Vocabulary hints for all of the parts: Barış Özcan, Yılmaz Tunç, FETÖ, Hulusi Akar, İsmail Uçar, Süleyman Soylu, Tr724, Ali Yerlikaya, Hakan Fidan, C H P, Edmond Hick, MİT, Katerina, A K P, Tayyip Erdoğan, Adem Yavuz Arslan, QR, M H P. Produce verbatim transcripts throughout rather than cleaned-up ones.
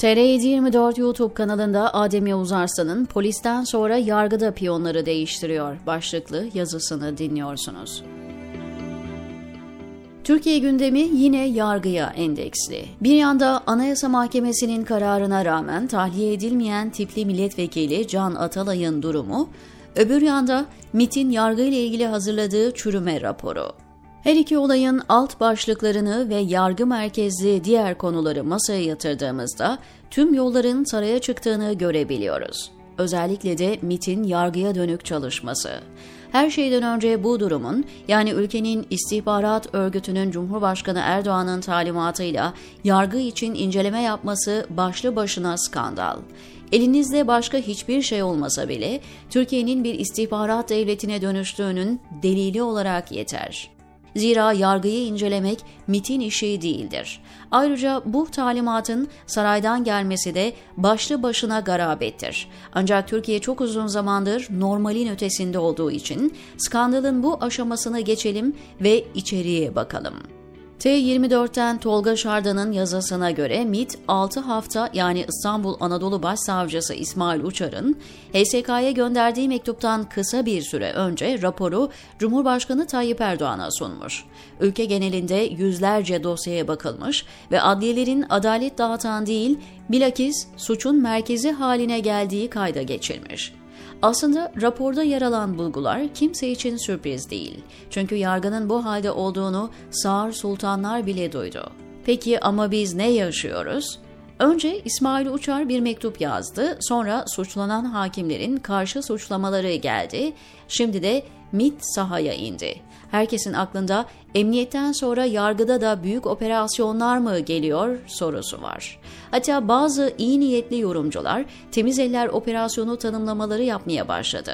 T R yedi yirmi dört YouTube kanalında Adem Yavuz Arslan'ın "Polisten sonra yargıda piyonları değiştiriyor" başlıklı yazısını dinliyorsunuz. Türkiye gündemi yine yargıya endeksli. Bir yanda Anayasa Mahkemesi'nin kararına rağmen tahliye edilmeyen tipli milletvekili Can Atalay'ın durumu, öbür yanda MİT'in yargıyla ilgili hazırladığı çürüme raporu. Her iki olayın alt başlıklarını ve yargı merkezli diğer konuları masaya yatırdığımızda tüm yolların saraya çıktığını görebiliyoruz. Özellikle de MİT'in yargıya dönük çalışması. Her şeyden önce bu durumun, yani ülkenin istihbarat örgütünün Cumhurbaşkanı Erdoğan'ın talimatıyla yargı için inceleme yapması başlı başına skandal. Elinizde başka hiçbir şey olmasa bile Türkiye'nin bir istihbarat devletine dönüştüğünün delili olarak yeter. Zira yargıyı incelemek MİT'in işi değildir. Ayrıca bu talimatın saraydan gelmesi de başlı başına garabettir. Ancak Türkiye çok uzun zamandır normalin ötesinde olduğu için skandalın bu aşamasını geçelim ve içeriye bakalım. T yirmi dörtten Tolga Şardan'ın yazısına göre MİT altı hafta, yani İstanbul Anadolu Başsavcısı İsmail Uçar'ın H S K'ya gönderdiği mektuptan kısa bir süre önce raporu Cumhurbaşkanı Tayyip Erdoğan'a sunmuş. Ülke genelinde yüzlerce dosyaya bakılmış ve adliyelerin adalet dağıtan değil, bilakis suçun merkezi haline geldiği kayda geçilmiş. Aslında raporda yer alan bulgular kimse için sürpriz değil. Çünkü yargının bu halde olduğunu sağır sultanlar bile duydu. Peki ama biz ne yaşıyoruz? Önce İsmail Uçar bir mektup yazdı, sonra suçlanan hakimlerin karşı suçlamaları geldi, şimdi de MİT sahaya indi. Herkesin aklında emniyetten sonra yargıda da büyük operasyonlar mı geliyor sorusu var. Hatta bazı iyi niyetli yorumcular temiz eller operasyonu tanımlamaları yapmaya başladı.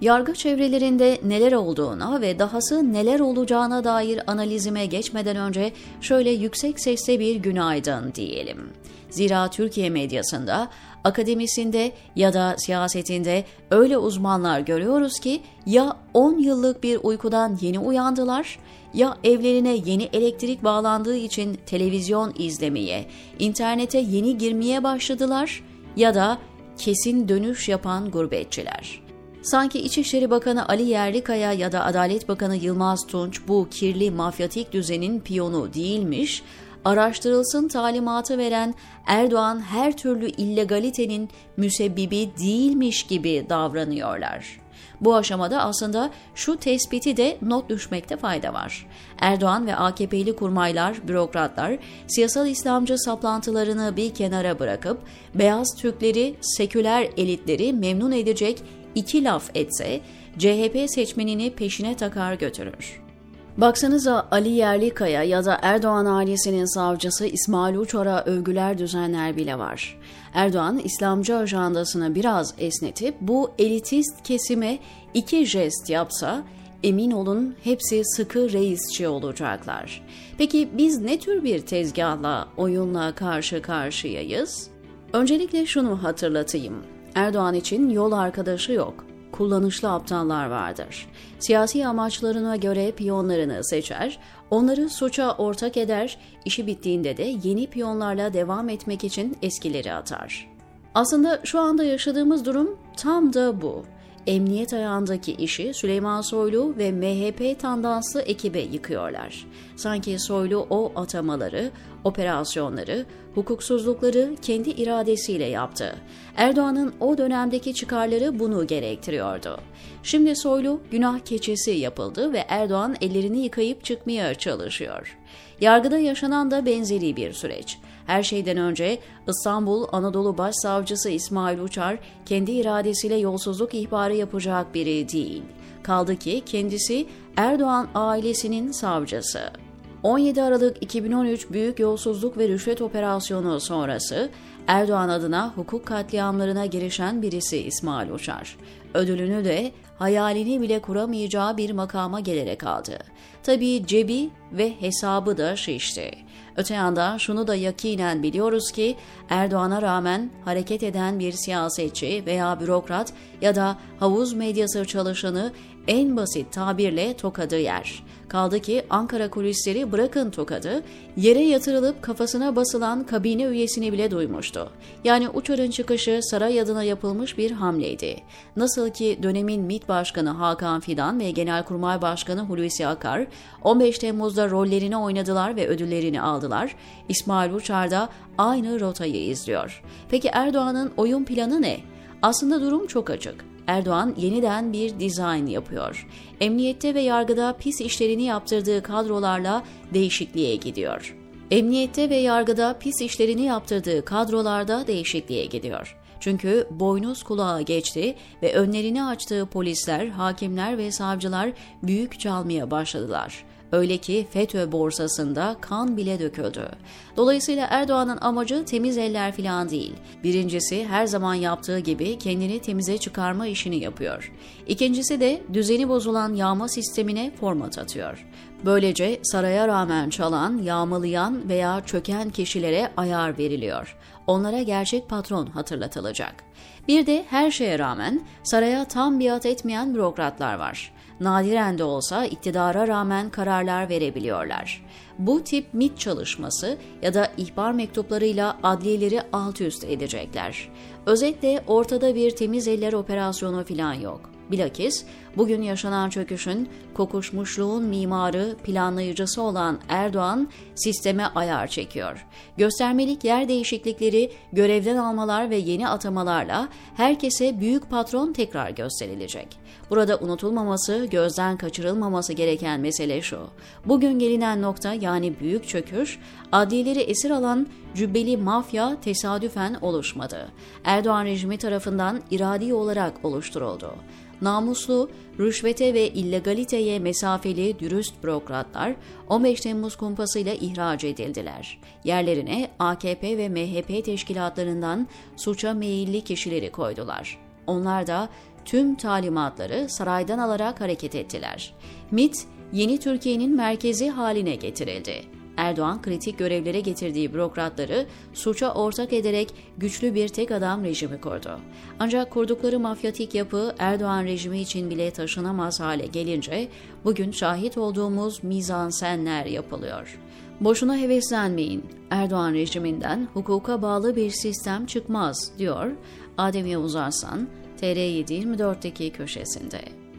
Yargı çevrelerinde neler olduğuna ve dahası neler olacağına dair analizime geçmeden önce şöyle yüksek sesle bir günaydın diyelim. Zira Türkiye medyasında, akademisinde ya da siyasetinde öyle uzmanlar görüyoruz ki ya on yıllık bir uykudan yeni uyandılar, ya evlerine yeni elektrik bağlandığı için televizyon izlemeye, internete yeni girmeye başladılar ya da kesin dönüş yapan gurbetçiler. Sanki İçişleri Bakanı Ali Yerlikaya ya da Adalet Bakanı Yılmaz Tunç bu kirli mafyatik düzenin piyonu değilmiş, araştırılsın talimatı veren Erdoğan her türlü illegalitenin müsebbibi değilmiş gibi davranıyorlar. Bu aşamada aslında şu tespiti de not düşmekte fayda var. Erdoğan ve A K P'li kurmaylar, bürokratlar siyasal İslamcı saplantılarını bir kenara bırakıp beyaz Türkleri, seküler elitleri memnun edecek İki laf etse C H P seçmenini peşine takar götürür. Baksanıza Ali Yerlikaya ya da Erdoğan ailesinin savcısı İsmail Uçar'a övgüler düzenler bile var. Erdoğan, İslamcı ajandasını biraz esnetip bu elitist kesime iki jest yapsa, emin olun hepsi sıkı reisçi olacaklar. Peki biz ne tür bir tezgahla, oyunla karşı karşıyayız? Öncelikle şunu hatırlatayım. Erdoğan için yol arkadaşı yok, kullanışlı aptallar vardır. Siyasi amaçlarına göre piyonlarını seçer, onları suça ortak eder, işi bittiğinde de yeni piyonlarla devam etmek için eskileri atar. Aslında şu anda yaşadığımız durum tam da bu. Emniyet ayağındaki işi Süleyman Soylu ve M H P tandanslı ekibe yıkıyorlar. Sanki Soylu o atamaları, operasyonları, hukuksuzlukları kendi iradesiyle yaptı. Erdoğan'ın o dönemdeki çıkarları bunu gerektiriyordu. Şimdi Soylu günah keçesi yapıldı ve Erdoğan ellerini yıkayıp çıkmaya çalışıyor. Yargıda yaşanan da benzeri bir süreç. Her şeyden önce İstanbul Anadolu Başsavcısı İsmail Uçar kendi iradesiyle yolsuzluk ihbarı yapacak biri değil. Kaldı ki kendisi Erdoğan ailesinin savcısı. on yedi Aralık iki bin on üç Büyük Yolsuzluk ve Rüşvet Operasyonu sonrası Erdoğan adına hukuk katliamlarına girişen birisi İsmail Uçar. Ödülünü de hayalini bile kuramayacağı bir makama gelerek aldı. Tabii cebi ve hesabı da şişti. Öte yandan şunu da yakinen biliyoruz ki Erdoğan'a rağmen hareket eden bir siyasetçi veya bürokrat ya da havuz medyası çalışanı en basit tabirle tokadı yer. Kaldı ki Ankara kulisleri bırakın tokadı, yere yatırılıp kafasına basılan kabine üyesini bile duymuştu. Yani Uçar'ın çıkışı saray adına yapılmış bir hamleydi. Nasıl ki dönemin MİT Başkanı Hakan Fidan ve Genelkurmay Başkanı Hulusi Akar on beş Temmuz'da rollerini oynadılar ve ödüllerini aldılar, İsmail Uçar da aynı rotayı izliyor. Peki Erdoğan'ın oyun planı ne? Aslında durum çok açık. Erdoğan yeniden bir dizayn yapıyor. Emniyette ve yargıda pis işlerini yaptırdığı kadrolarla değişikliğe gidiyor. Emniyette ve yargıda pis işlerini yaptırdığı kadrolarda değişikliğe gidiyor. Çünkü boynuz kulağa geçti ve önlerini açtığı polisler, hakimler ve savcılar büyük çalmaya başladılar. Öyle ki FETÖ borsasında kan bile döküldü. Dolayısıyla Erdoğan'ın amacı temiz eller falan değil. Birincisi her zaman yaptığı gibi kendini temize çıkarma işini yapıyor. İkincisi de düzeni bozulan yağma sistemine format atıyor. Böylece saraya rağmen çalan, yağmalayan veya çöken kişilere ayar veriliyor. Onlara gerçek patron hatırlatılacak. Bir de her şeye rağmen saraya tam biat etmeyen bürokratlar var. Nadiren de olsa iktidara rağmen kararlar verebiliyorlar. Bu tip MİT çalışması ya da ihbar mektuplarıyla adliyeleri alt üst edecekler. Özetle ortada bir temiz eller operasyonu falan yok. Bilakis bugün yaşanan çöküşün, kokuşmuşluğun mimarı, planlayıcısı olan Erdoğan sisteme ayar çekiyor. Göstermelik yer değişiklikleri, görevden almalar ve yeni atamalarla herkese büyük patron tekrar gösterilecek. Burada unutulmaması, gözden kaçırılmaması gereken mesele şu. Bugün gelinen nokta, yani büyük çöküş, adliyeleri esir alan cübbeli mafya tesadüfen oluşmadı. Erdoğan rejimi tarafından iradi olarak oluşturuldu. Namuslu, rüşvete ve illegaliteye mesafeli dürüst bürokratlar on beş Temmuz kumpasıyla ihraç edildiler. Yerlerine A K P ve M H P teşkilatlarından suça meyilli kişileri koydular. Onlar da tüm talimatları saraydan alarak hareket ettiler. MİT, yeni Türkiye'nin merkezi haline getirildi. Erdoğan kritik görevlere getirdiği bürokratları suça ortak ederek güçlü bir tek adam rejimi kurdu. Ancak kurdukları mafyatik yapı Erdoğan rejimi için bile taşınamaz hale gelince bugün şahit olduğumuz mizansenler yapılıyor. Boşuna heveslenmeyin, Erdoğan rejiminden hukuka bağlı bir sistem çıkmaz diyor Adem Yavuz Arslan T R yedi yirmi dört'teki köşesinde.